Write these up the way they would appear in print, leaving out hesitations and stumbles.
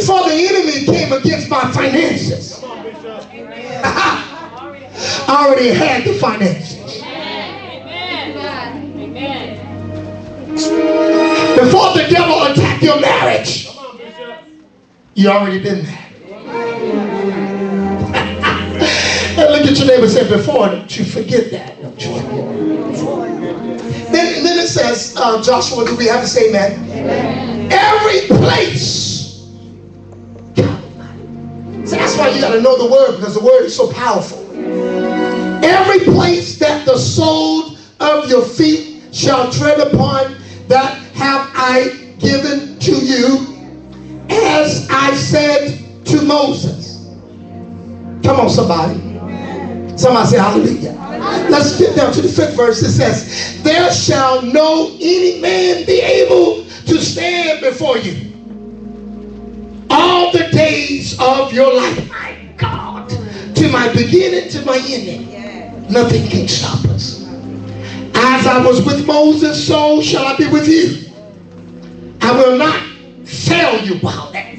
before the enemy came against my finances. I already had the finances. Before the devil attacked your marriage, you already been there. And look at your neighbor and say, before, don't you forget that. Don't you forget that. Then it says, Joshua, do we have to say amen? Amen. Every place. So that's why you got to know the word, because the word is so powerful. Every place that the sole of your feet shall tread upon, that have I given to you, as I said to Moses. Come on, somebody. Somebody say hallelujah. Hallelujah. Let's get down to the 5th verse. It says, there shall no any man be able to stand before you all the days of your life. My God. To my beginning, to my ending. Yeah. Nothing can stop us. As I was with Moses, so shall I be with you. I will not fail you. Wow, that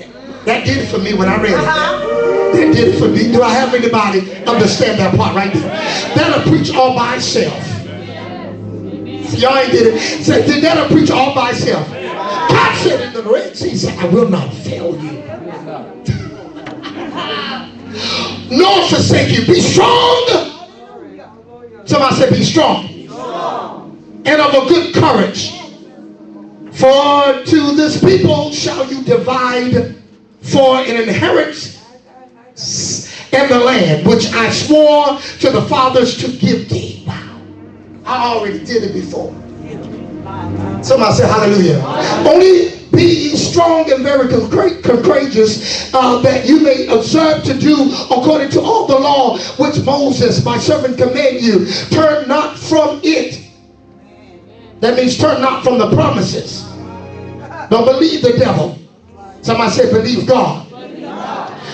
did it for me when I read it. That did it for me. Do I have anybody understand that part right there? That'll preach all by itself. Y'all ain't did it. Said, so that'll preach all by itself. God said in the Red Sea, he said, I will not fail you. Nor forsake you. Be strong. Somebody said, be strong. And of a good courage. For to this people shall you divide for an inheritance in the land which I swore to the fathers to give thee. Wow. I already did it before. Somebody say hallelujah. Only be ye strong and very courageous, that you may observe to do according to all the law which Moses my servant commanded you. Turn not from it. That means turn not from the promises. Don't believe the devil. Somebody said, believe God.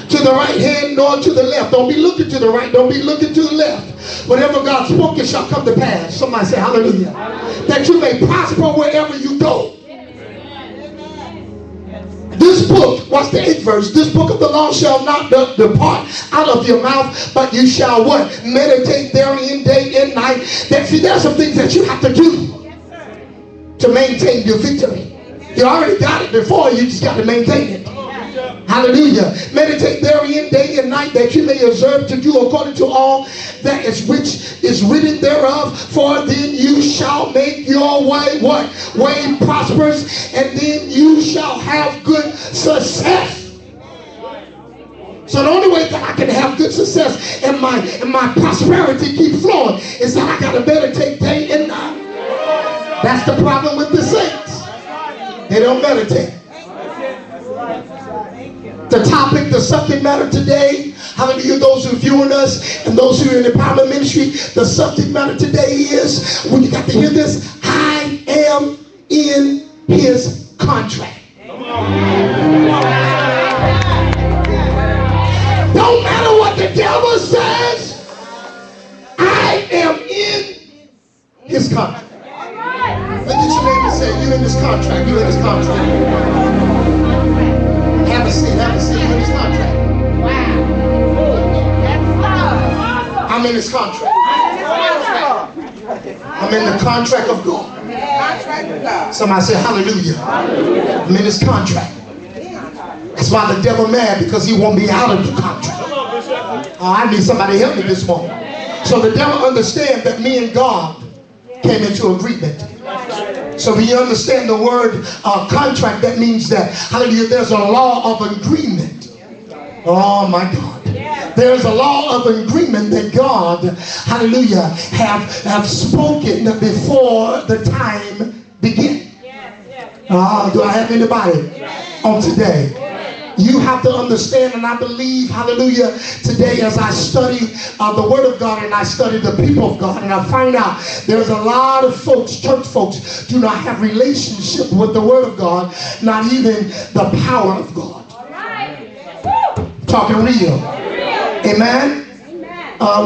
To the right hand nor to the left. Don't be looking to the right. Don't be looking to the left. Whatever God spoke, it shall come to pass. Somebody say hallelujah. Hallelujah. That you may prosper wherever you go. Yes. This book, what's the 8th verse? This book of the law shall not depart out of your mouth, but you shall what? Meditate therein day and night. That, see, there's some things that you have to do to maintain your victory. You already got it before, you just got to maintain it. Hallelujah. Meditate therein day and night, that you may observe to do according to all that is which is written thereof. For then you shall make your way what? Way prosperous, and then you shall have good success. So the only way that I can have good success and my prosperity keep flowing is that I got to meditate day and night. That's the problem with the saints. They don't meditate. The topic, the subject matter today, hallelujah, those who are viewing us and those who are in the power ministry, the subject matter today is, when you got to hear this, I am in his contract. Don't matter what the devil says, I am in his contract. Look at your neighbor and say, you're in this contract, you're in this contract. Have a seat, you're in this contract. Wow. I'm in this contract. I'm in the contract of God. Somebody say hallelujah. I'm in this contract. That's why the devil mad, because he won't be out of the contract. Oh, I need somebody to help me this morning. So the devil understands that me and God came into agreement. So when you understand the word contract, that means that, hallelujah, there's a law of agreement. Oh my God. There's a law of agreement that God, hallelujah, have spoken before the time began. Do I have anybody on today? You have to understand, and I believe, hallelujah, today as I study the Word of God and I study the people of God, and I find out there's a lot of folks, church folks, do not have relationship with the Word of God, not even the power of God. All right. Talking real. Amen?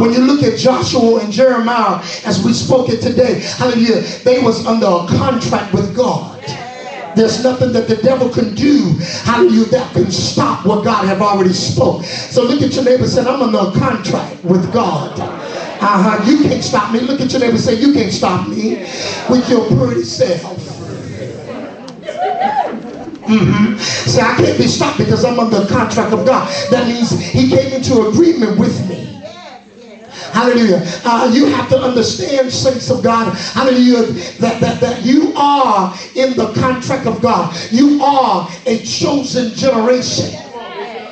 When you look at Joshua and Jeremiah, as we spoke it today, hallelujah, they was under a contract with God. There's nothing that the devil can do, hallelujah, that can stop what God have already spoke. So look at your neighbor and say, I'm under a contract with God. You can't stop me. Look at your neighbor and say, you can't stop me with your pretty self. Say, I can't be stopped because I'm under a contract of God. That means he came into agreement with me. Hallelujah. You have to understand, saints of God, hallelujah, that you are in the contract of God. You are a chosen generation.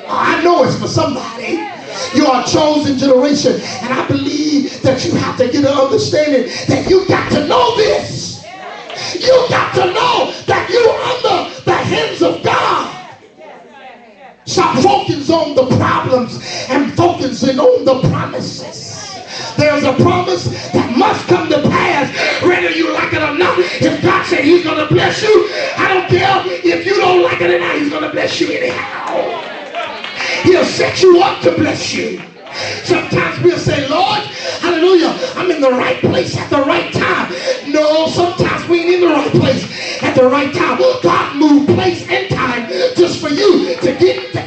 I know it's for somebody. You are a chosen generation. And I believe that you have to get an understanding that you got to know this. You got to know that you're under the hands of God. Stop focusing on the problems and focusing on the promises. There's a promise that must come to pass, whether you like it or not. If God said he's going to bless you, I don't care if you don't like it or not, he's going to bless you anyhow. He'll set you up to bless you. Sometimes we'll say, Lord, hallelujah, I'm in the right place at the right time. No, sometimes we ain't in the right place at the right time. God moved place and time just for you to get there.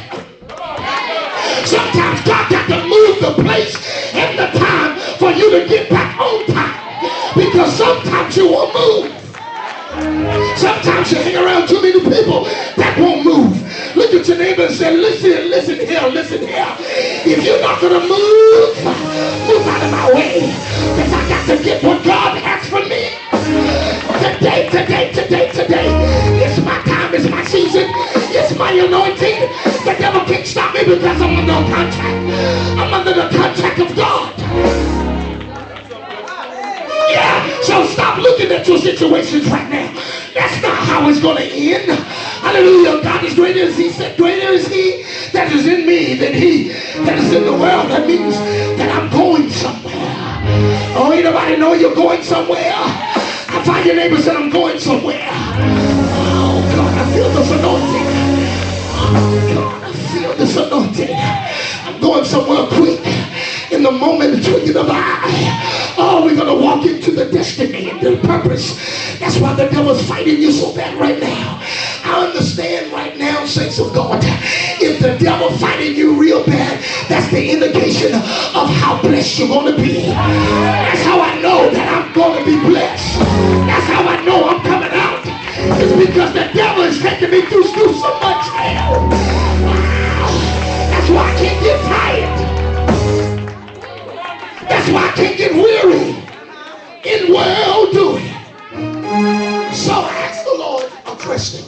Sometimes God got to move the place and the time for you to get back on time. Because sometimes you won't move. Sometimes you hang around too many people that won't move. Look at your neighbor and say, listen, listen here, listen here. If you're not going to move, move out of my way. Because I got to get what God has for me. Today, today, today, today. It's my time, it's my season, it's my anointing. The devil can't stop me because I'm under a contract. I'm under the contract of God. Yeah, so stop looking at your situations right now. That's not how it's going to end. Hallelujah. God is greater as he said. Greater is he that is in me than he that is in the world. That means that I'm going somewhere. Oh, ain't nobody know you're going somewhere? I find your neighbor said, I'm going somewhere. Oh, God, I feel this anointing. Oh, God, I feel this anointing. I'm going somewhere quick. In the moment between the eye, oh, we're gonna walk into the destiny and the purpose. That's why the devil's fighting you so bad right now. I understand right now, saints of God, if the devil fighting you real bad, that's the indication of how blessed you're gonna be. That's how I know that I'm gonna be blessed. That's how I know I'm coming out. It's because the devil is taking me through so much hell. That's why I can't get tired. That's why I can't get weary in well-doing. So I asked the Lord a question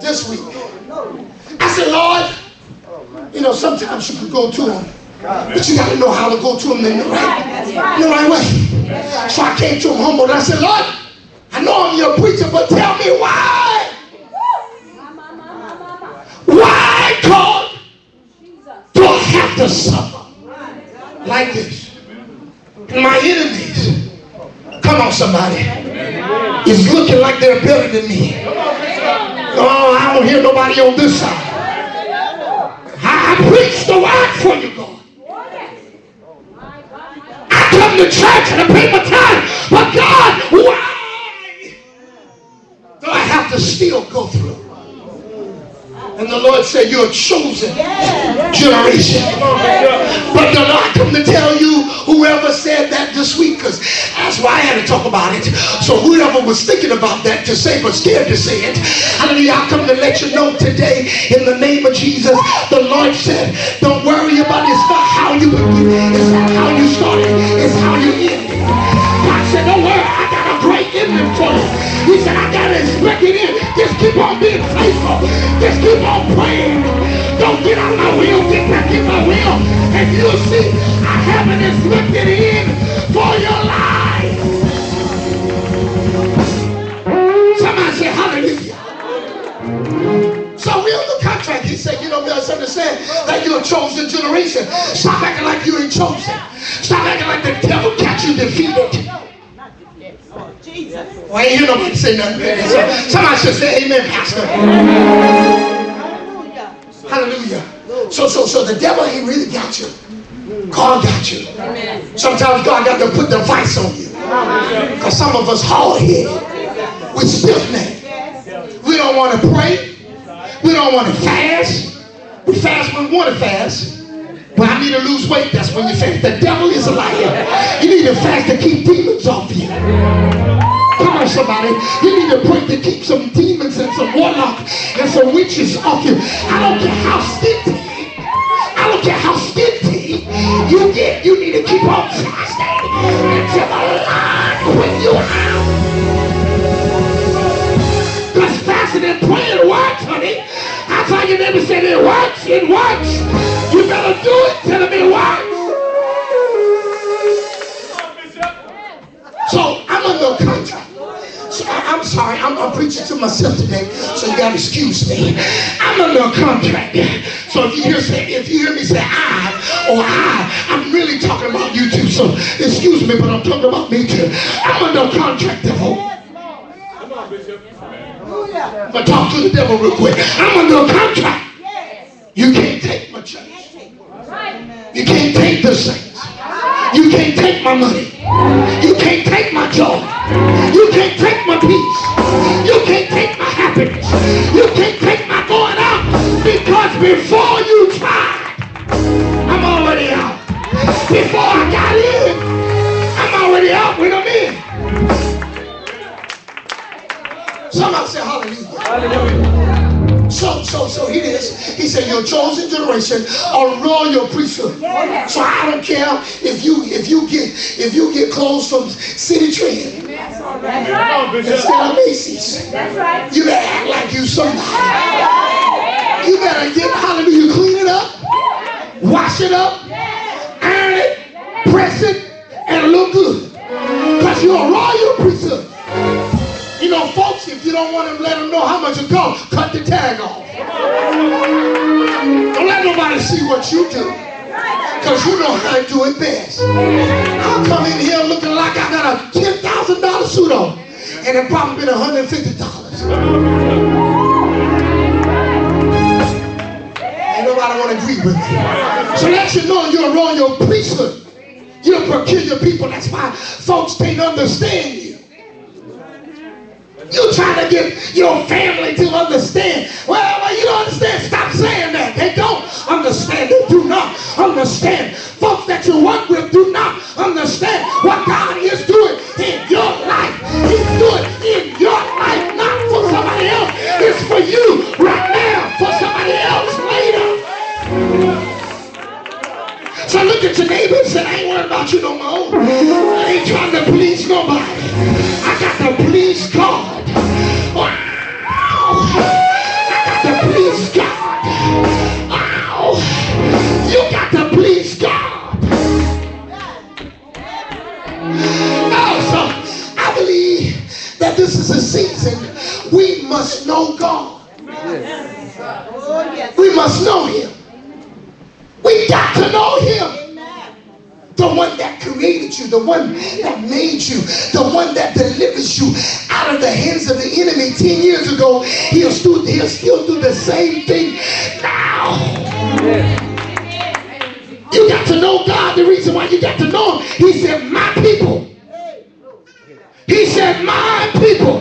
this week. I said, Lord, you know, sometimes you can go to him, but you got to know how to go to him in the right way. So I came to him humble and I said, Lord, I know I'm your preacher, but tell me why. Why, God, do I have to suffer like this? My enemies, come on somebody, is looking like they're better than me. Oh, I don't hear nobody on this side. I preach the word for you, God. I come to church and I pay my time, but God, why do I have to still go through? And the Lord said, you're a chosen generation. But the Lord come to tell you, whoever said that this week, because that's why I had to talk about it. So whoever was thinking about that to say, but scared to say it, hallelujah, I come to let you know today, in the name of Jesus, the Lord said, don't worry about it. It's not how you begin. It's not how you started. It's how you end. God said, don't worry, I got a great ending for you. He said, I got to expect it in. Just keep on being faithful. Just keep on praying. Don't get out of my will, get back in my will, and you'll see I haven't inflicted in for your life. Somebody say hallelujah. So we're on the contract. He said, you know, we understand that you're a chosen generation. Stop acting like you ain't chosen. Stop acting like the devil catch you defeated. Well, I ain't hear nobody say nothing. So somebody should say amen, pastor. Hallelujah. So the devil ain't really got you. God got you. Sometimes God got to put the vice on you. Because some of us hard-headed. We're stiff-necked. We don't want to pray. We don't want to fast. We fast when we want to fast. But I need to lose weight. That's when you fast. The devil is a liar. You need to fast to keep demons off you. Come on, somebody. You need to pray to keep some demons and some warlocks and some witches off you. I don't care how stinty. I don't care how stinty you get. You need to keep on fasting until the Lord brings you out. Because fasting and praying works, honey. I tell you, never said it works. It works. You better do it till it works. So I'm under contract. So I'm sorry, I'm preaching to myself today, so you gotta excuse me. I'm under contract. So if you hear me say I'm really talking about you too. So excuse me, but I'm talking about me too. I'm under contract, devil. Come on, Bishop. I'm gonna talk to the devil real quick. I'm under contract. You can't take my church. You can't take the saints. You can't take my money. You can't take my joy. You can't take my peace. You can't take my happiness. You can't take my going out. Because before you tried, I'm already out. Before I got in, I'm already out when I'm in. Somebody say hallelujah. Hallelujah. So it is. He said, your chosen generation are royal priesthood. Yeah. So I don't care if you get clothes from City Trend. Instead of Macy's. That's right. You better act like you somebody. Yeah. You better get hallelujah, clean it up, wash it up, iron it, press it, and look good. Because you're a royal priesthood. You know, folks, if you don't want to let them know how much it costs, cut the tag off. Don't let nobody see what you do, because you know how to do it best. I come in here looking like I got a $10,000 suit on, and it probably been $150. Ain't nobody want to agree with you. So let you know you're on your priesthood. You're peculiar people. That's why folks can't understand you. You trying to get your family to understand. Well, you don't understand. Stop saying that. They don't understand. They do not understand. Folks that you work with do not understand what God is doing in your life. He's doing in your life, not for somebody else. It's for you right now, for somebody else later. So look at your neighbor and say, I ain't worried about you no more. I ain't trying to please nobody. I got to please God. This is a season we must know God. We must know Him. We got to know Him. The one that created you, the one that made you, the one that delivers you out of the hands of the enemy 10 years ago. He'll still do the same thing now. You got to know God. The reason why you got to know Him, He said, my people. He said, my people.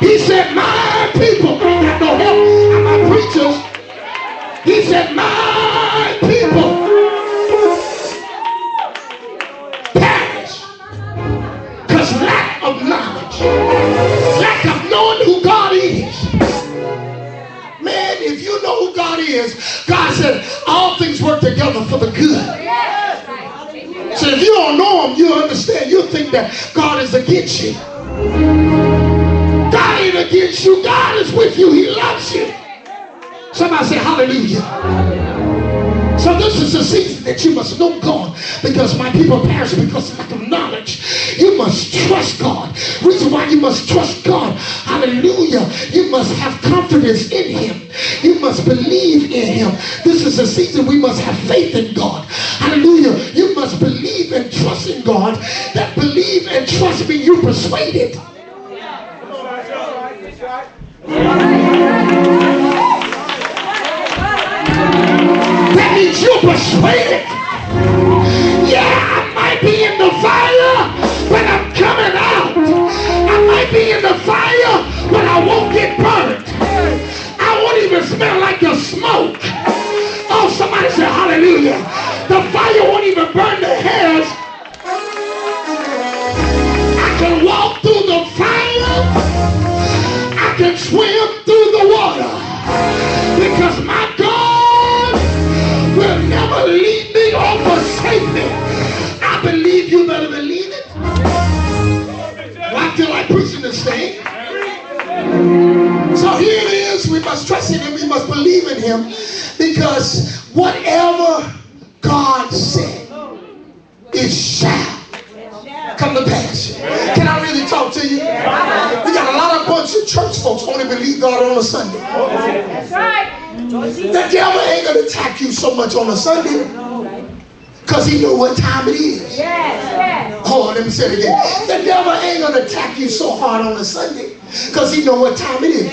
He said, my people. I got no help. I'm not preachers. He said, my people. Perish. Because lack of knowledge. Lack of knowing who God is. Man, if you know who God is, God said, all things work together for the good. So if you don't know Him, you'll understand. You'll think that God is against you. God ain't against you. God is with you. He loves you. Somebody say hallelujah. So this is the season that you must know God, because my people perish because of lack of knowledge. You must trust God. Reason why you must trust God. Hallelujah. You must have confidence in Him. You must believe in Him. This is a season we must have faith in God. Hallelujah. You must believe and trust in God. That believe and trust means you're persuaded. That means you're persuaded. Yeah, I might be in the fire, but I'm coming out. I might be in the fire. The fire won't even burn the hairs. I can walk through the fire. I can swim through the water. Because my God will never leave me or forsake me. I believe you better believe it. Why feel like preaching this thing? So here it is. We must trust in him. We must believe in him. Because whatever God said, it shall come to pass. Can I really talk to you? We got a lot of bunch of church folks only believe God on a Sunday. That's right. The devil ain't going to attack you so much on a Sunday because he know what time it is. Hold on, let me say it again. The devil ain't going to attack you so hard on a Sunday because he know what time it is.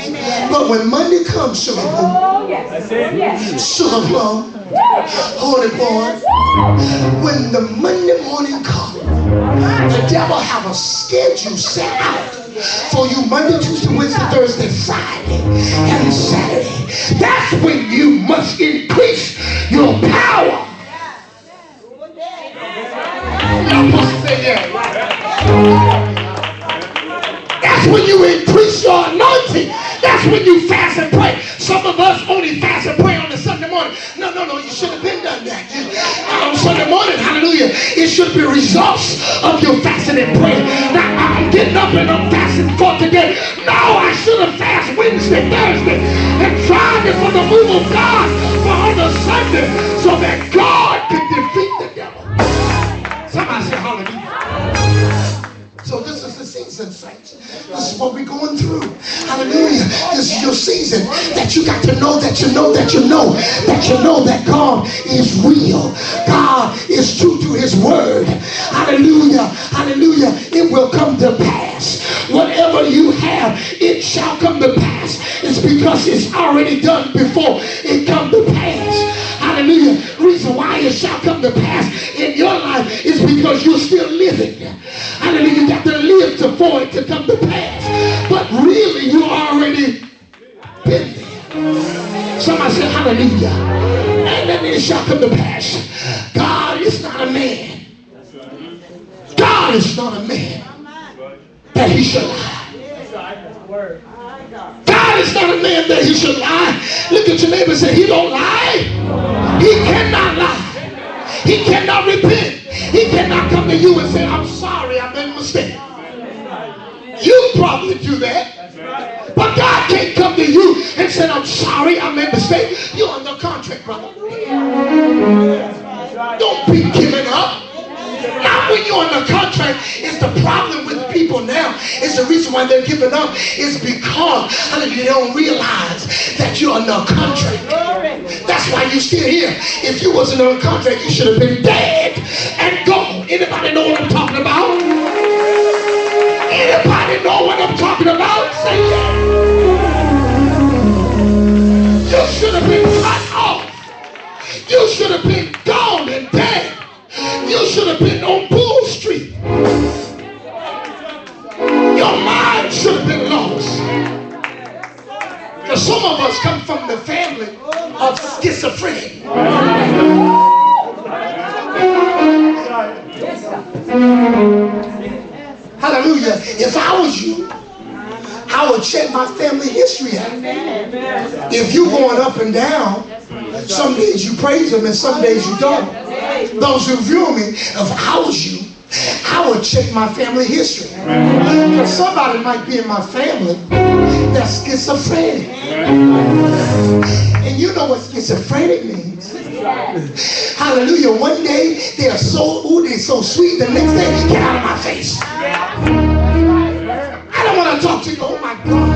But when Monday comes, sugar plum, sugar plum, holy boy, when the Monday morning comes, the devil have a schedule set out for you Monday, Tuesday, Wednesday, Thursday, Friday, and Saturday. That's when you must increase your power. That's when you increase your anointing. That's when you fast and pray. Some of us only fast and pray on the Sunday morning. No, you should have been done that. On Sunday morning, hallelujah, it should be results of your fasting and praying. Now, I'm getting up and I'm fasting for today. No, I should have fasted Wednesday, Thursday, and Friday for the move of God for on the Sunday so that God could defeat the devil. Somebody say hallelujah. So this is the season, saints. This is what we're going through. Hallelujah. This is your season that you got to know that you know that you know that you know that God is real. God is true to his word. Hallelujah. Hallelujah. It will come to pass. Whatever you have, it shall come to pass. It's because it's already done before it come to pass. Hallelujah. Reason why it shall come to pass in your life is because you're still living. Hallelujah. You got to live for it to come to pass. But really, you already been there. Somebody said, hallelujah. And then it shall come to pass. God is not a man. God is not a man that he should lie. God is not a man that he should lie. Look at your neighbor and say, he don't lie. He cannot lie. He cannot repent. He cannot come to you and say, I'm sorry, I made a mistake. You probably do that. But God can't come to you and say, I'm sorry, I made a mistake. You're under contract, brother. Don't be giving up. Not when you're under contract. It's the problem with people now. It's the reason why they're giving up. It's because they don't realize that you're under contract. That's why you're still here. If you wasn't under contract, you should have been dead and gone. Anybody know what I'm talking about? Anybody know what I'm talking about? Say yes. You should have been cut off. You should have been gone and dead. You should have been on Bull Street. Your mind should have been lost. Because some of us come from the family of schizophrenia. Hallelujah. If I was you, I would check my family history out. If you're going up and down, some days you praise him and some days you don't. Those who view me, if I was you, I would check my family history. Because somebody might be in my family that's schizophrenic. And you know what schizophrenic means. Hallelujah. One day they are so ooh, they're so sweet. The next day, get out of my face. I don't want to talk to you. Oh my God.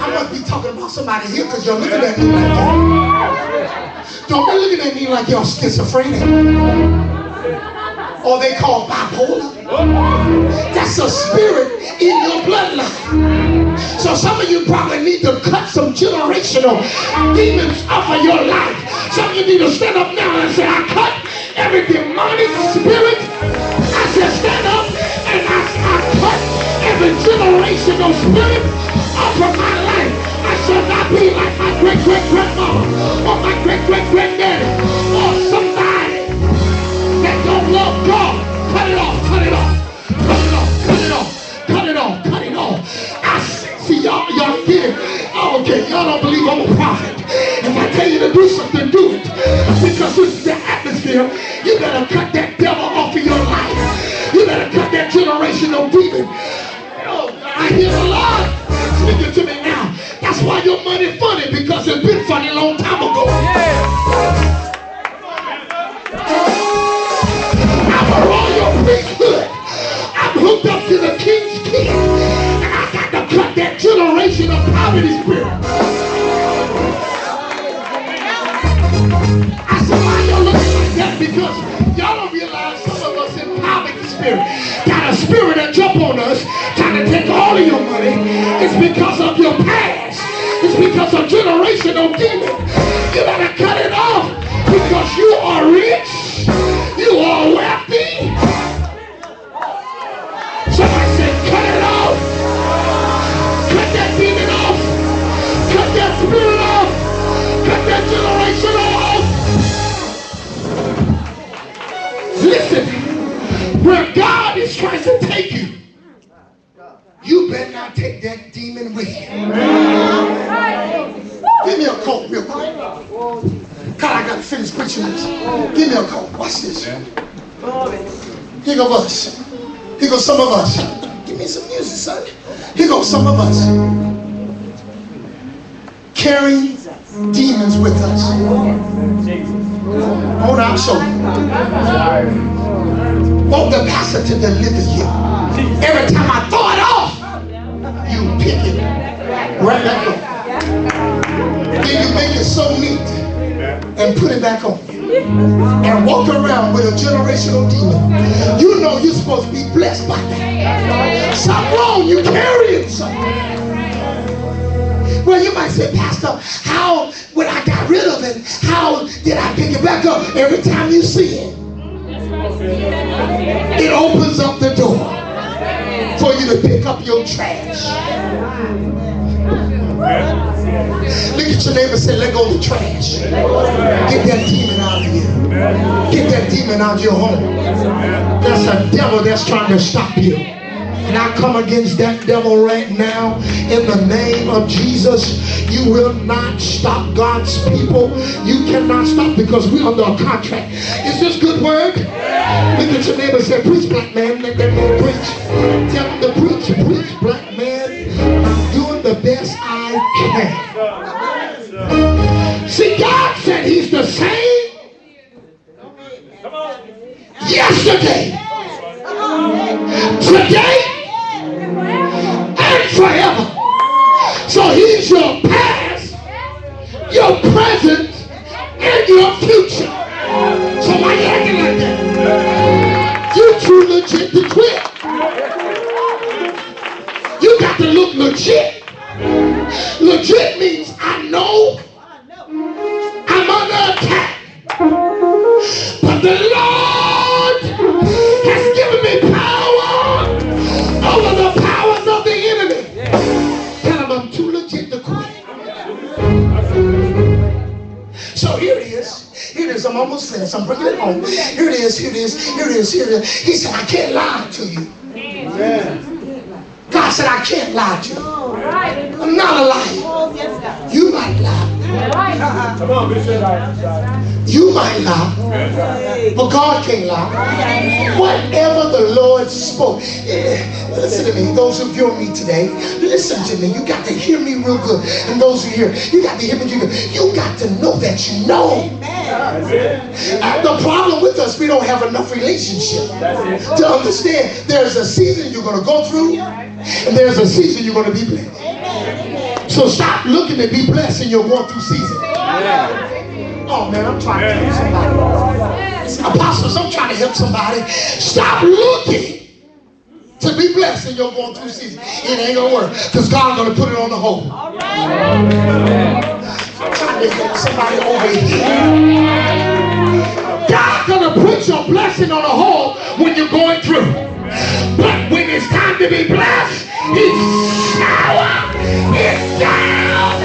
I must be talking about somebody here because you're looking at me like that. Don't be looking at me like you're schizophrenic. Or they call bipolar. That's a spirit in your bloodline. So some of you probably need to cut some generational demons off of your life. Some of you need to stand up now and say, I cut every demonic spirit. I said, stand up and I cut every generational spirit off of my life. I shall not be like my great-great-grandmother or my great-great-granddaddy or somebody y'all don't believe I'm a prophet. If I tell you to do something, do it. Because this is the atmosphere. You better cut that devil off of your life. You better cut that generational demon. Oh, I hear the Lord speaking to me now. That's why your money funny, because it's been funny a long time ago. Yeah. I'm a royal priesthood. I'm hooked up to the King's King. And I got to cut that generation of poverty spirit. I said, why y'all looking like that? Because y'all don't realize some of us in poverty spirit got a spirit that jump on us, trying to take all of your money. It's because of your past. It's because of generational giving. You better cut it off, because you are rich. You are wealthy. Somebody said, cut it off. Cut that demon off. Cut that spirit off. Cut that generation off. Listen, where God is trying to take you, you better not take that demon with you. Give me a coat real quick. God, I got to finish preaching this. Give me a call. Watch this. Here go us. Here go some of us. Give me some music, son. Here go some of us. Carrying demons with us. Hold on, I'll show you. Won't the pastor to deliver you? Every time I throw it off, you pick it right back up. Then you make it so neat and put it back on and walk around with a generational demon. You know you're supposed to be blessed by that. Something wrong, you carrying something. Well, you might say, Pastor, how, when I got rid of it, how did I pick it back up? Every time you see it, it opens up the door for you to pick up your trash. Look at your neighbor and say, let go of the trash. Get that demon out of you. Get that demon out of your home. That's a devil that's trying to stop you. And I come against that devil right now in the name of Jesus. You will not stop God's people. You cannot stop, because we're under a contract. Is this good word? Look at your neighbor and say, preach, black man. Let that man preach. Tell him to preach. Preach, black man. I'm doing the best I can. See, God said he's the same yesterday, today, and forever. So he's your past, your present, and your future. So why you acting like that? You too legit to quit. You got to look legit. Legit means I know I'm under attack, but the Lord has given me power over the powers of the enemy. Tell him I'm too legit to quit. So here it is. Here it is. I'm almost finished. I'm bringing it home. Here it is. Here it is. Here it is. Here it is. He said, I can't lie to you. God said, I can't lie to you. I'm not a liar. You might lie. You might lie. But God can't lie. Whatever the Lord spoke. Listen to me. Those who view me today, listen to me. You got to hear me real good. And those who hear, you got to hear me real good. You got to know that you know. And the problem with us, we don't have enough relationship to understand there's a season you're going to go through, and there's a season you're going to be blessed. Amen. So stop looking to be blessed in your walk through season. Amen. Oh man, I'm trying to help somebody. Apostles, I'm trying to help somebody. Stop looking to be blessed in your walk through season. It ain't going to work, because God's going to put it on the hold. I'm trying to help somebody over here. God's going to put your blessing on the hold when you're going through. But when it's time to be blessed, he showers it down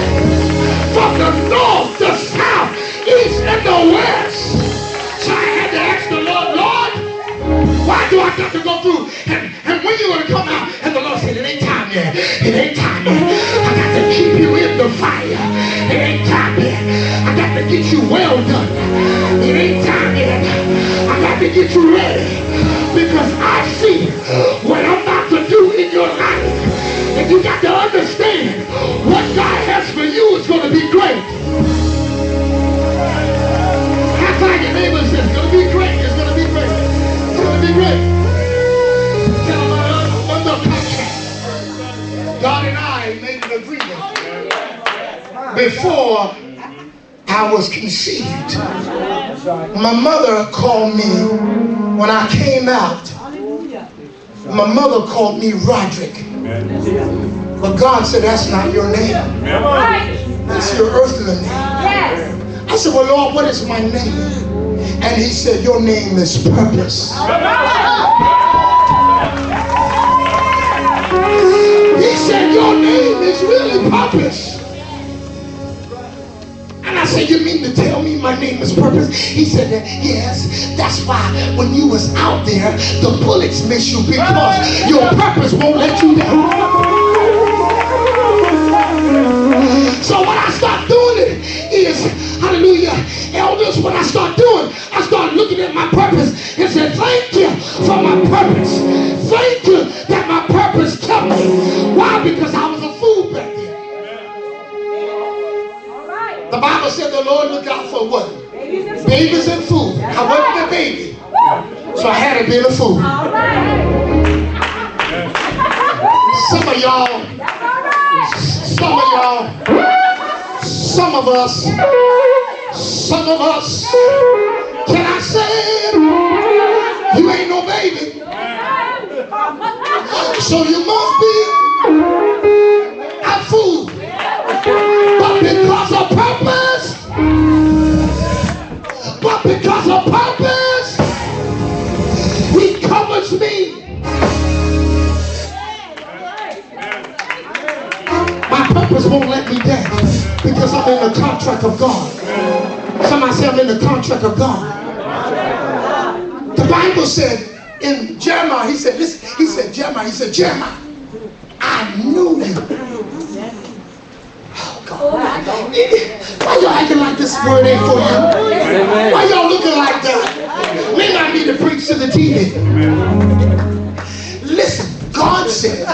from the north, the south, east, and the west. So I had to ask the Lord, Lord, why do I got to go through? And when you going to come out? And the Lord said, it ain't time yet. It ain't time yet. I got to keep you in the fire. get you well done. It ain't time yet. I got to get you ready, because I see what I'm about to do in your life. And you got to understand what God has for you is going to be great. High five your neighbor and say, it's going to be great. It's going to be great. It's going to be great. Tell them one more contract. God and I made an agreement before I was conceived. My mother called me, when I came out, my mother called me Roderick. But God said, that's not your name. That's your earthly name. I said, well, Lord, what is my name? And he said, your name is Purpose. He said, your name is really Purpose. I said, you mean to tell me my name is Purpose? He said, yes, that's why when you was out there, the bullets miss you, because your purpose won't let you down. So what I start doing is, hallelujah, elders, what I start doing, I start looking at my purpose and said, thank you for my purpose. Thank you that my purpose kept me. Why? Because I was a fool back then. The Bible said the Lord looked out for what? Babies and food. I wasn't a baby, so I had to be a fool. Some of us, can I say it? You ain't no baby. So you must be a fool. But because of purpose, he covers me. My purpose won't let me down, because I'm in the contract of God. Somebody say, I'm in the contract of God. The Bible said in Jeremiah, Jeremiah, I knew them. Why y'all acting like this word ain't for you? Why y'all looking like that? Maybe I need to preach to the TV. Listen, God said,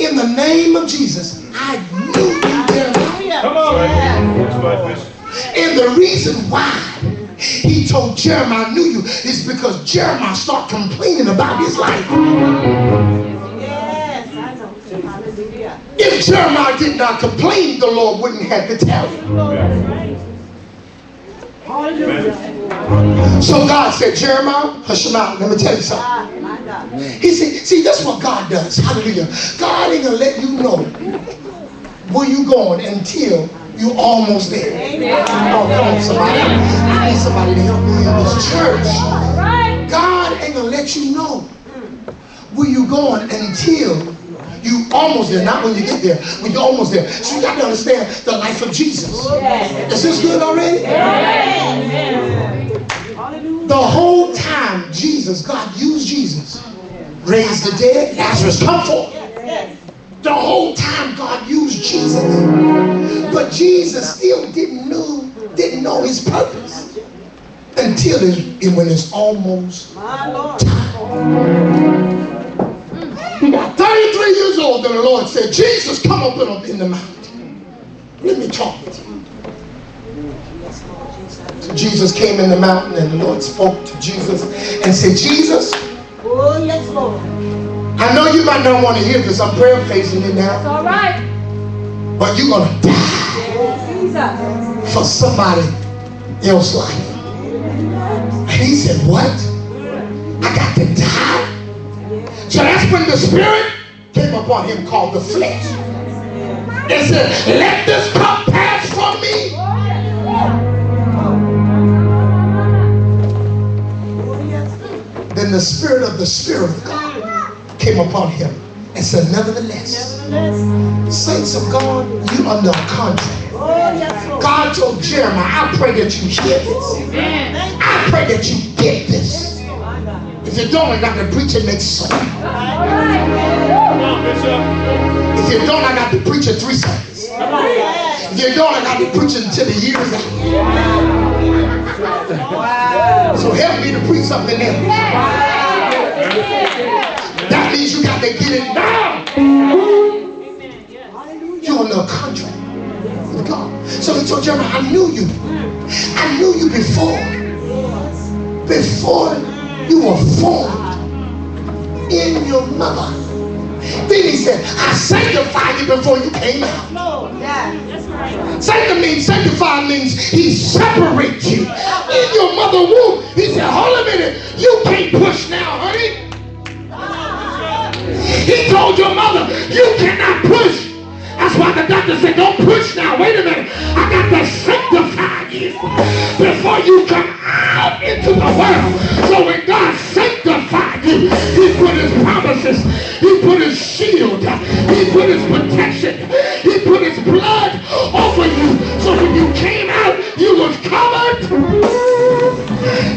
in the name of Jesus, I knew Jeremiah. And the reason why he told Jeremiah, I knew you, is because Jeremiah started complaining about his life. If Jeremiah did not complain, the Lord wouldn't have to tell him. Amen. So God said, Jeremiah, hush him out. Let me tell you something. He said, see, that's what God does. Hallelujah. God ain't going to let you know where you going until you almost there. Amen. Oh, come on, somebody. I need somebody to help me in this church. God ain't going to let you know where you going until you almost there, not when you get there, when you're almost there. So you got to understand the life of Jesus. Is this good already? The whole time God used Jesus. Raised the dead, Lazarus come forth. The whole time God used Jesus. But Jesus still didn't know his purpose until when it's almost time. He got 33 years old, and the Lord said, Jesus, come up in the mountain. Let me talk with you. So Jesus came in the mountain, and the Lord spoke to Jesus and said, Jesus, I know you might not want to hear this. I'm paraphrasing it now. It's all right. But you're going to die for somebody else's life. And he said, what? I got to die? So that's when the spirit came upon him, called the flesh. It said, let this cup pass from me. Then the spirit of God came upon him and said, nevertheless, saints of God, you under a contract. God told Jeremiah, I pray that you hear this. I pray that you get this. If you don't, I got to preach it next Sunday. If you don't, I got to preach it 3 Sundays. your daughter got to be preaching till the years out. So help me to preach something else. That means you got to get it now. You're under a contract with God. So he told Jeremiah, I knew you. I knew you before. Before you were formed in your mother. Then he said, I sanctified you before you came out. No, that's right. Sanctify means he separates you. In your mother womb, he said, hold a minute, you can't push now, honey. He told your mother, you cannot push. That's why the doctor said, don't push now. Wait a minute. I got to sanctify you before you come out into the world. So when God sanctified you, he put his promises, he put his shield, he put his protection, he put his blood over you. So when you came out, you was covered.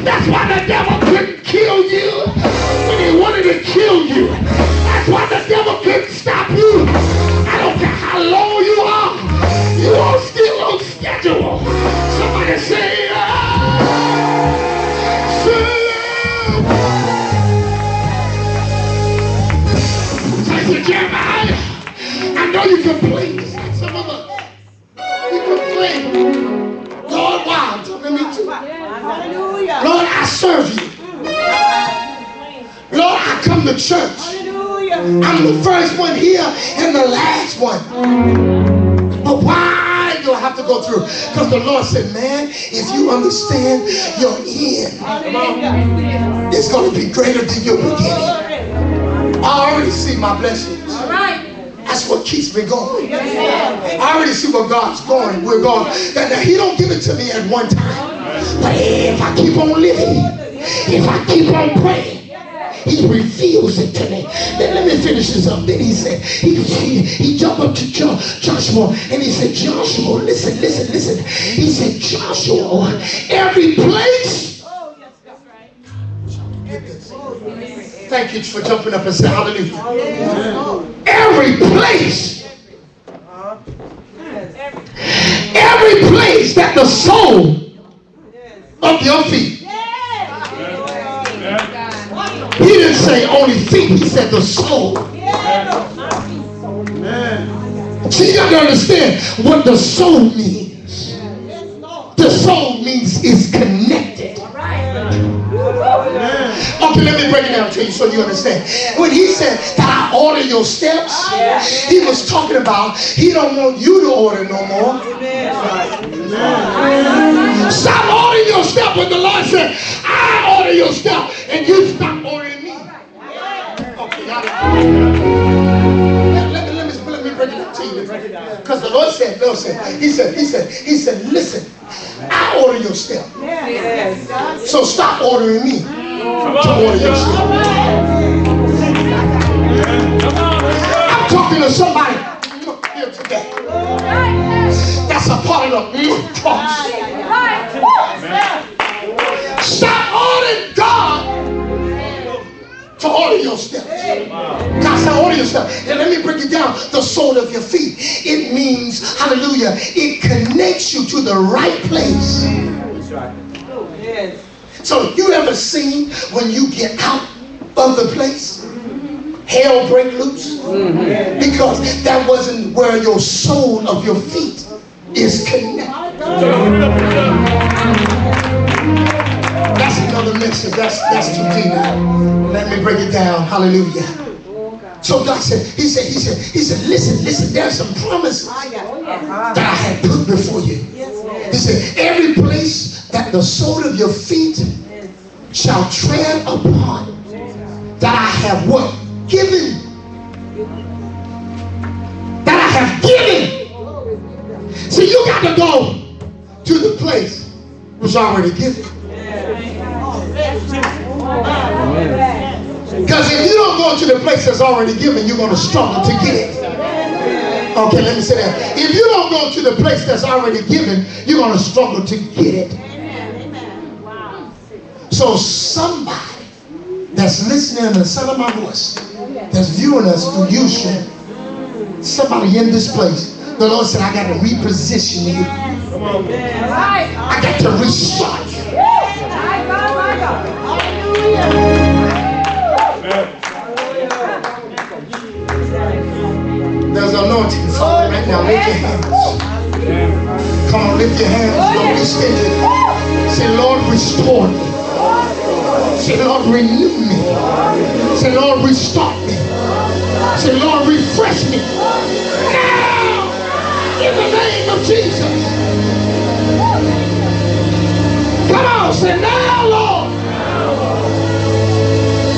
That's why the devil couldn't kill you when he wanted to kill you. That's why the devil couldn't stop you. Long you are, you are still on schedule. Somebody say, so I said, Jeremiah, I know you complain just like some of us. You complain. Lord, why? Tell me too. Lord, I serve you. Lord, I come to church. I'm the first one here and the last one. But why do I have to go through? Because the Lord said, man, if you understand your end, it's going to be greater than your beginning. I already see my blessings. That's what keeps me going. I already see where God's going. We're going. Now, he don't give it to me at one time. But if I keep on living, if I keep on praying, he reveals it to me. Then let me finish this up. Then he said, he jumped up to Joshua and he said, Joshua, listen. He said, Joshua, every place. Oh, yes, that's right. Thank you for jumping up and saying hallelujah. Every place. Every place that the sole of your feet. He didn't say only feet, he said the soul. Amen. See, you gotta understand what the soul means. The soul means it's connected. Okay, let me break it down to you so you understand. When he said that I order your steps, he was talking about he don't want you to order no more. Amen. Stop ordering your step when the Lord said, I order your step, and you stop ordering. Let me break it up to you. Because the Lord said, he said, listen, I order your step. So stop ordering me to order your step. I'm talking to somebody here today. That's a part of the cross. Stop ordering God to order your steps. God said, order your steps. And let me break it down. The sole of your feet. It means, hallelujah, it connects you to the right place. That's right. Oh, yes. So you ever seen when you get out of the place, hell break loose? Mm-hmm. Because that wasn't where your sole of your feet is connected. That's another message. That's too deep. Let me break it down. Hallelujah. So God said, He said, listen, there's some promises that I had put before you. He said, every place that the sole of your feet shall tread upon, that I have what? Given. That I have given. See, you got to go to the place which already given. Because if you don't go to the place that's already given, you're going to struggle to get it. Okay, let me say that. If you don't go to the place that's already given, you're going to struggle to get it. So somebody that's listening to the sound of my voice, that's viewing us through YouTube, somebody in this place The Lord said, I got to reposition you. I got to restart you. There's anointing something right now. Lift your hands. Come on, lift your hands. Don't be stingy. Say, Lord, restore me. Say, Lord, renew me. Say, Lord, restart me. Say, Lord, refresh me. Now, in the name of Jesus. Come on, say, now, Lord.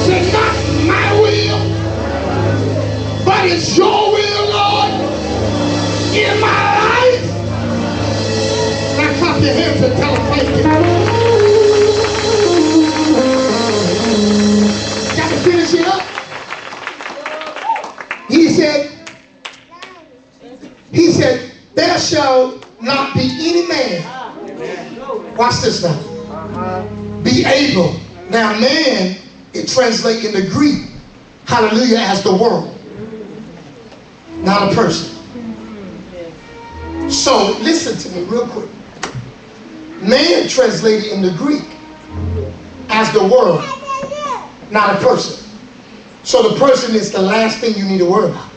Say, not my will, but it's your will, Lord, in my life. Now, clap your hands and tell them thank you. Finish it up. He said, there shall not be any man. Watch this now. Be able. Now man, it translates in the Greek, hallelujah, as the world. Not a person. So listen to me real quick. Man translated in the Greek as the world. Not a person. So the person is the last thing you need to worry about.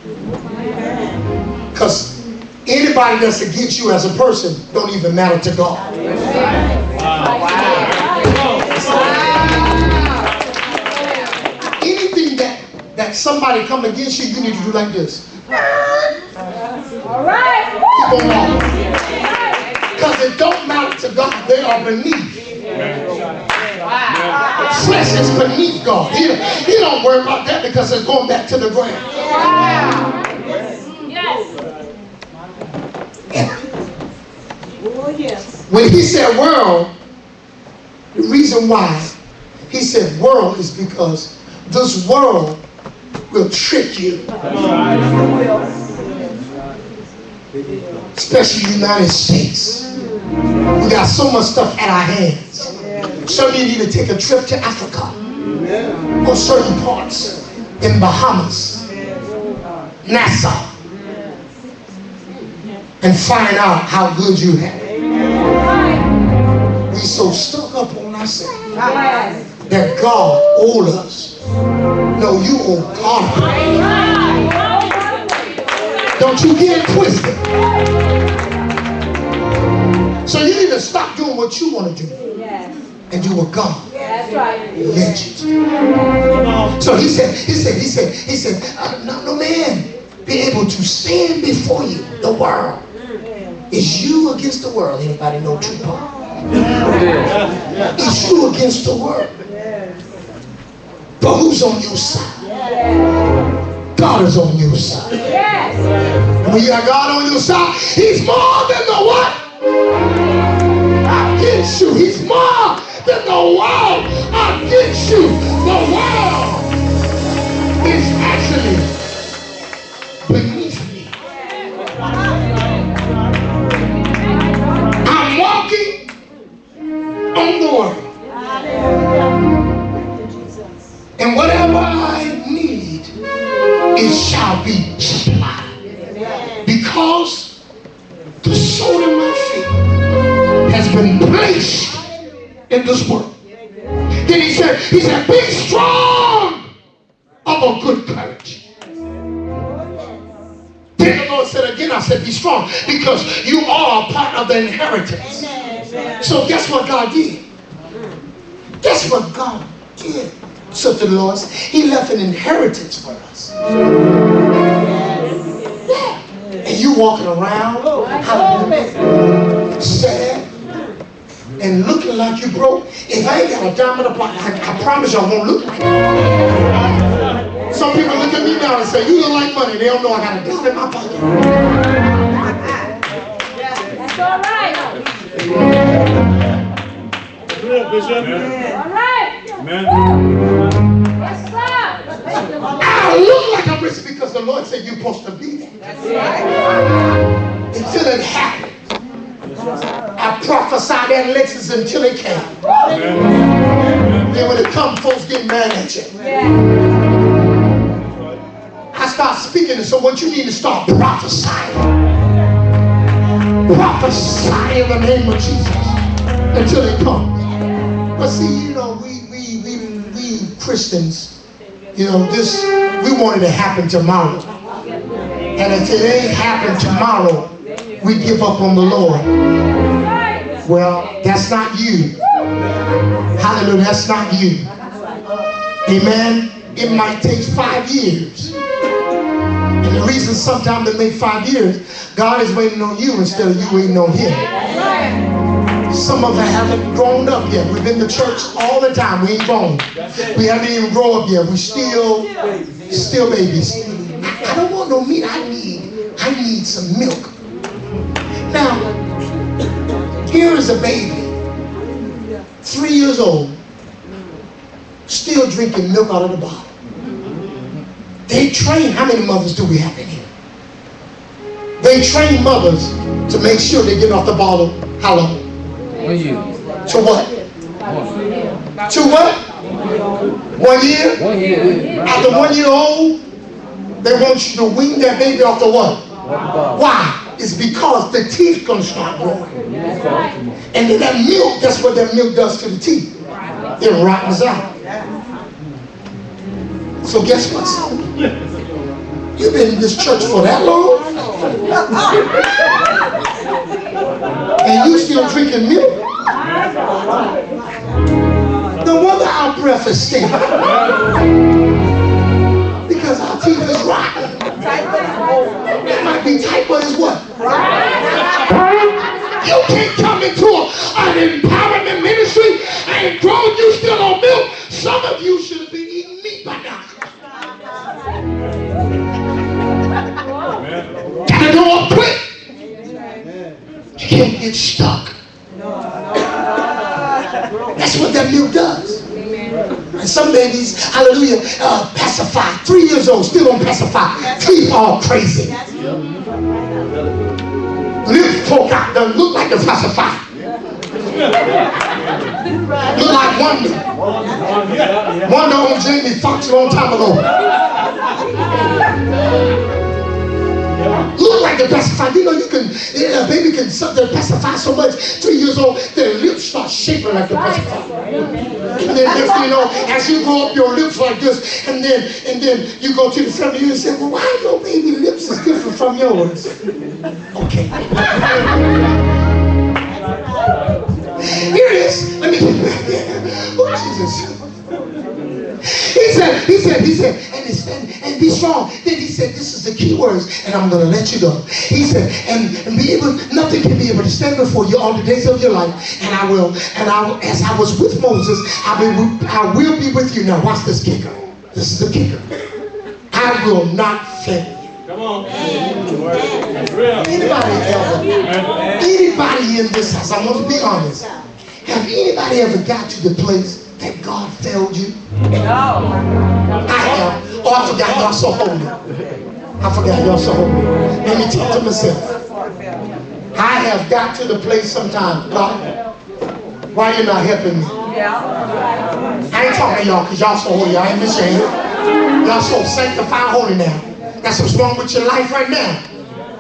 Because anybody that's against you as a person don't even matter to God. Wow. Wow. Anything that somebody come against you, you need to do like this. All right. Keep on walking. Because it don't matter to God. They are beneath. Flesh is beneath God. He don't worry about that because it's going back to the ground. Yes. When he said world, the reason why he said world is because this world will trick you. Especially the United States. We got so much stuff at our hands. Some of you need to take a trip to Africa or certain parts in Bahamas, Nassau, and find out how good you have. We so stuck up on ourselves that God owed us. No, you owe God. Don't you get it twisted. So you need to stop doing what you want to do. And you were gone. That's right. Legend. So he said, no man be able to stand before you. The world is you against the world. Anybody know Tupac? It's you against the world. But who's on your side? God is on your side. When you got God on your side, He's more than the what? Against you. He's more than the world against you. The world is actually beneath me. I'm walking on the world. And whatever I need, it shall be supplied. Because the sole of my feet has been placed in this world. Then he said, be strong of a good courage. Then the Lord said again, I said, be strong because you are a part of the inheritance. So guess what God did? Guess what God did, sister Dolores? He left an inheritance for us. Yeah. And you walking around, sad, and looking like you broke. If I ain't got a dime in the pocket, I promise y'all won't look like it. Some people look at me now and say, you look like money. They don't know I got a dime in my pocket. That's all right. All right. I look like I'm rich because the Lord said you're supposed to be there. That's right. Until it happens. I prophesied that Lexus until it came. Amen. Then when it comes, folks get mad at you. Yeah. I start speaking, so what you need to start prophesying. prophesy in the name of Jesus until it comes. But see, you know, we Christians, you know, this, we want it to happen tomorrow. And if it ain't happened tomorrow, we give up on the Lord. Well, that's not you. Hallelujah, that's not you. Amen. It might take 5 years. And the reason sometimes it may 5 years, God is waiting on you instead of you waiting on Him. Some of us haven't grown up yet. We've been to church all the time. We ain't grown. We haven't even grown up yet. We're still babies. I don't want no meat. I need some milk. Now, here is a baby, 3 years old, still drinking milk out of the bottle. They train, how many mothers do we have in here? They train mothers to make sure they get off the bottle. How long? To what? 1 year. To what? 1 year? 1 year. After 1 year old, they want you to wean that baby off the what? Why? It's because the teeth gonna start growing. And then that milk, that's what that milk does to the teeth. It rottens out. So guess what? You've been in this church for that long? And you still drinking milk? No wonder our breath is stinking. Because our teeth is rotten. It might be tight, but it's what? You can't come into an empowerment ministry and grown you still on milk. Some of you should have been eating meat by now. Gotta go up quick. You can't get stuck. That's what that milk does. And some babies, hallelujah, pacify. 3 years old, still don't pacify. Teeth all crazy. Lips poke out, doesn't look like a pacifier. Look like Wonder. Wonder on Jamie Foxx a long time ago. Look like the pacifier. You know, you can, a baby can suck the pacifier so much. 3 years old, their lips start shaking like the pacifier. And then, you know, as you grow up, your lips like this, and then you go to the family and say, "Well, why your baby lips is different from yours?" Okay. Here it is. Let me. Oh Jesus. He said, and be strong. Then he said, this is the key words, and I'm going to let you go. He said, and be able, nothing can be able to stand before you all the days of your life. And I will, as I was with Moses, I will be with you. Now watch this kicker. This is the kicker. I will not fail you. Come on. Anybody in this house, I want to be honest. Have anybody ever got to the place that God failed you? No. I have. Oh, I forgot y'all so holy. I forgot y'all so holy. Let me talk to myself. I have got to the place sometimes, God, why you not helping me? I ain't talking to y'all because y'all so holy. I ain't ashamed. Y'all so sanctified holy now. That's what's wrong with your life right now.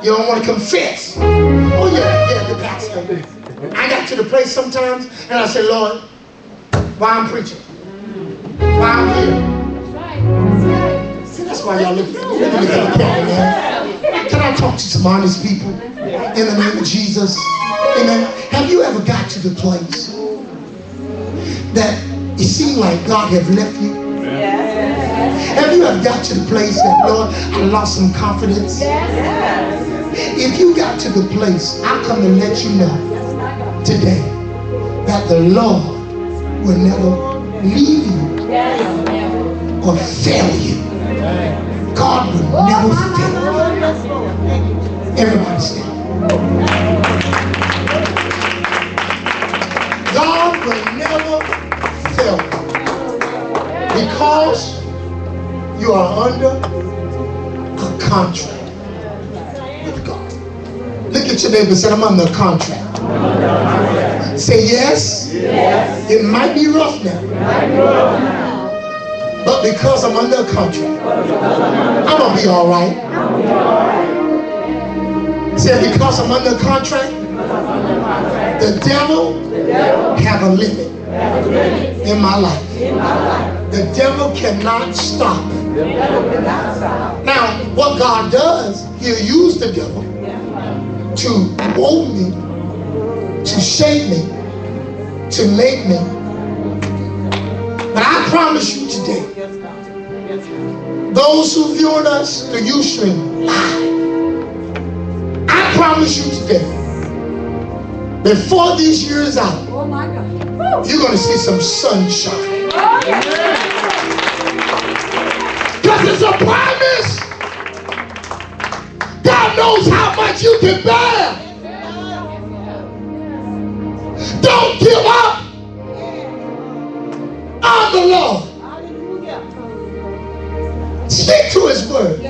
You don't want to confess. Oh, yeah, the pastor. I got to the place sometimes and I say, Lord, why I'm preaching, why I'm here. See, that's why y'all look at me like that. Can I talk to some honest people in the name of Jesus? Amen. Have you ever got to the place that it seemed like God had left you? Have you ever got to the place that, Lord, I lost some confidence? If you got to the place, I come to let you know today that the Lord will never leave you or fail you. God will never fail you. Everybody say, God will never fail you because you are under a contract with God. Look at your neighbor and say, I'm under a contract. Say yes. Yes. It might be rough now. But because I'm under a contract, I'm going to be all right. Say, because I'm under a contract, The devil have a limit in my life. The devil cannot stop. Now, what God does, he'll use the devil to mold me, to shape me, to make me. But I promise you today, those who viewing us through Ustream, I promise you today, before these years out, you're going to see some sunshine. Because it's a promise. God knows how much you can bear. Don't give up on the Lord. Stick to his word.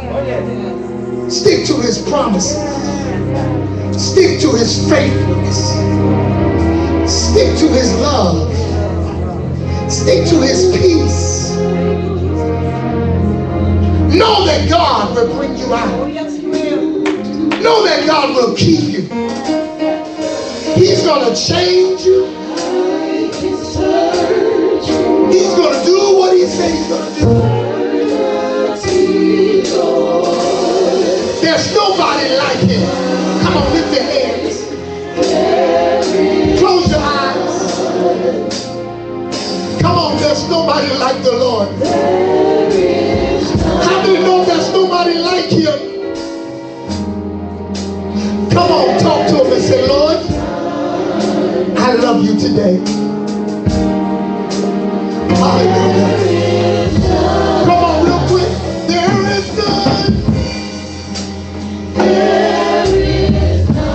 Stick to his promises. Stick to his faithfulness. Stick to his love. Stick to his peace. Know that God will bring you out. Know that God will keep you. He's going to change you. He's going to do what he said he's going to do. There's nobody like him. Come on, lift your hands. Close your eyes. Come on, there's nobody like the Lord. How do you know there's nobody like him? Come on, talk to him and say, Lord, I love you today. Hallelujah. Come on, real quick. There is none. There is none.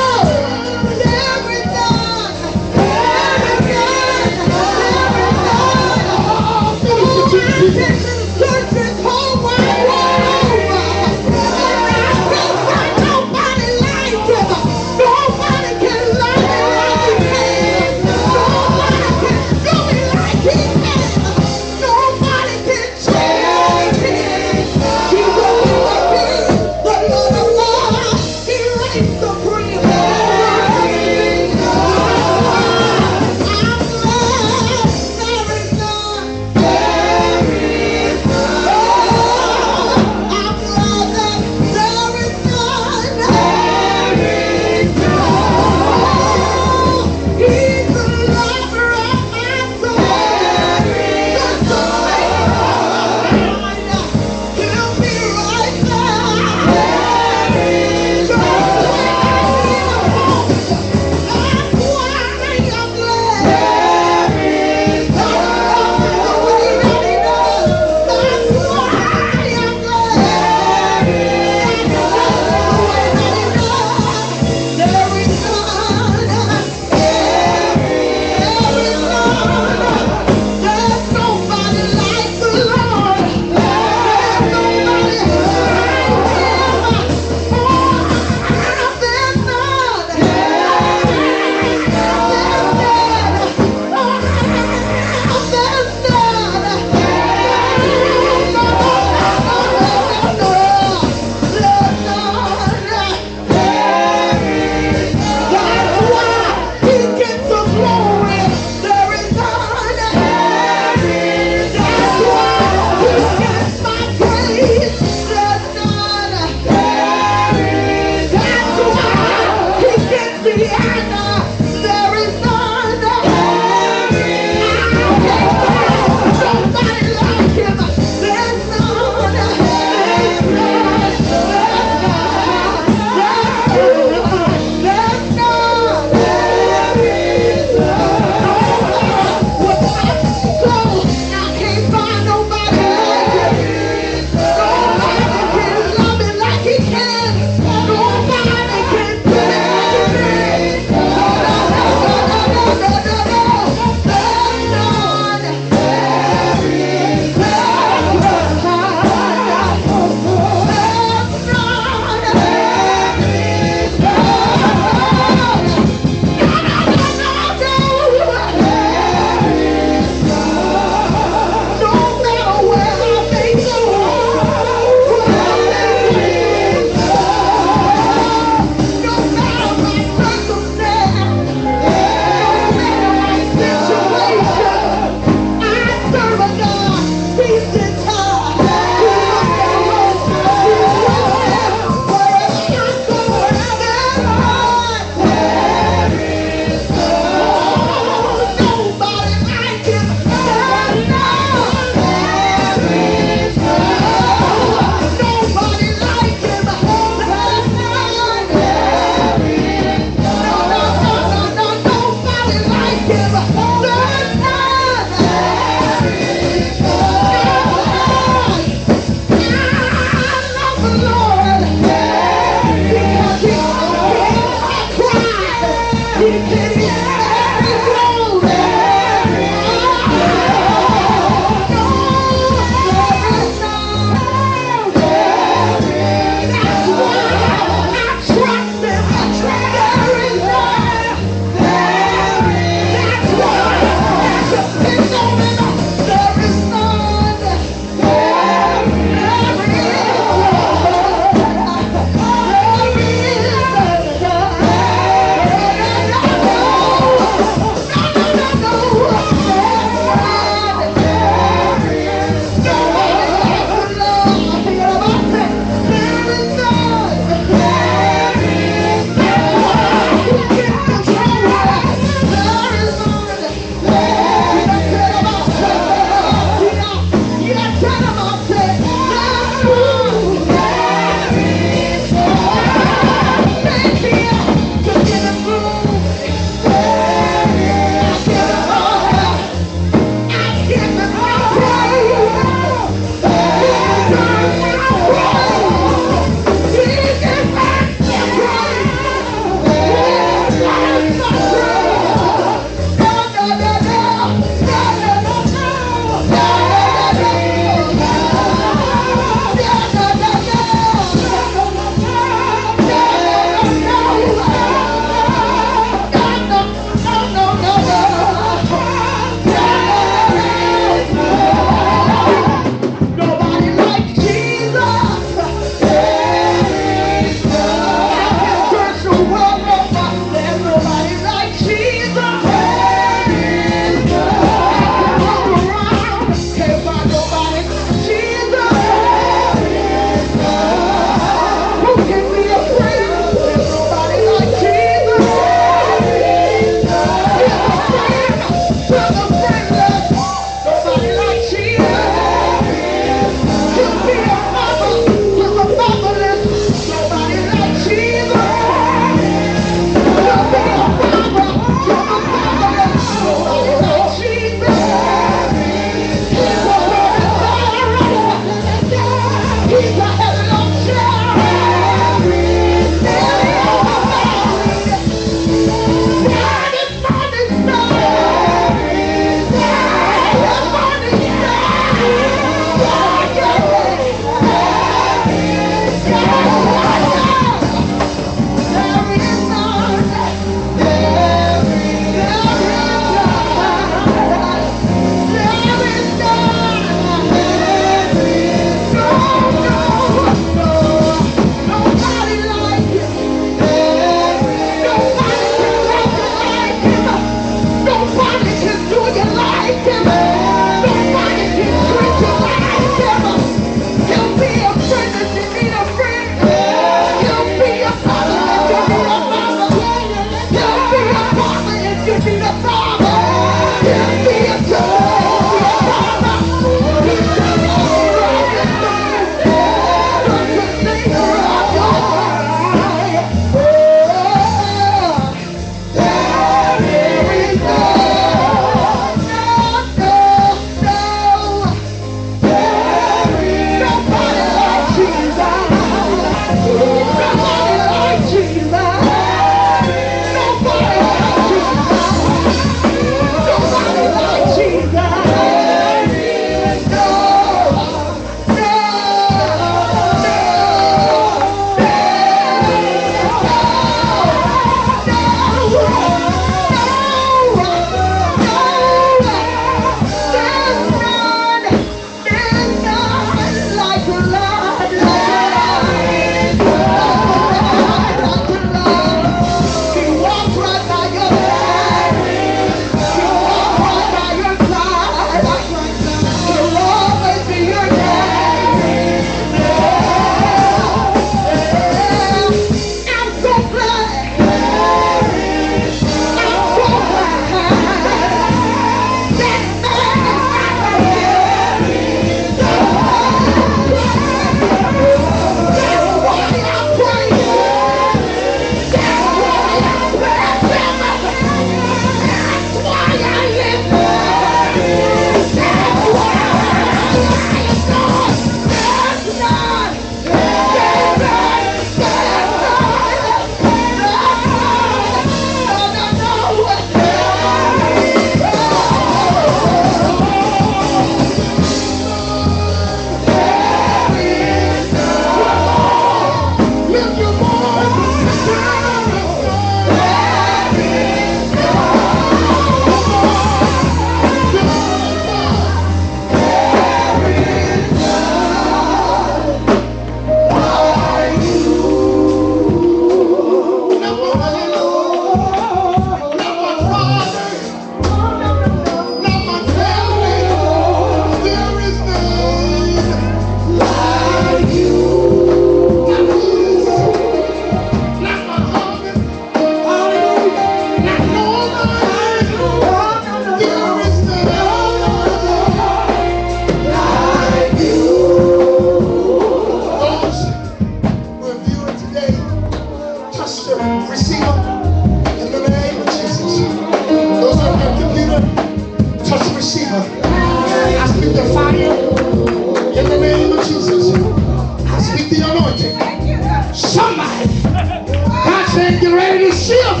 thing get ready to shift.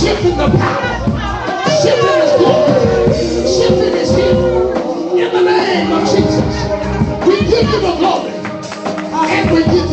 Shift in the power. Shift in His glory. Shift in His healing. In the name of Jesus. We give you the glory. And we give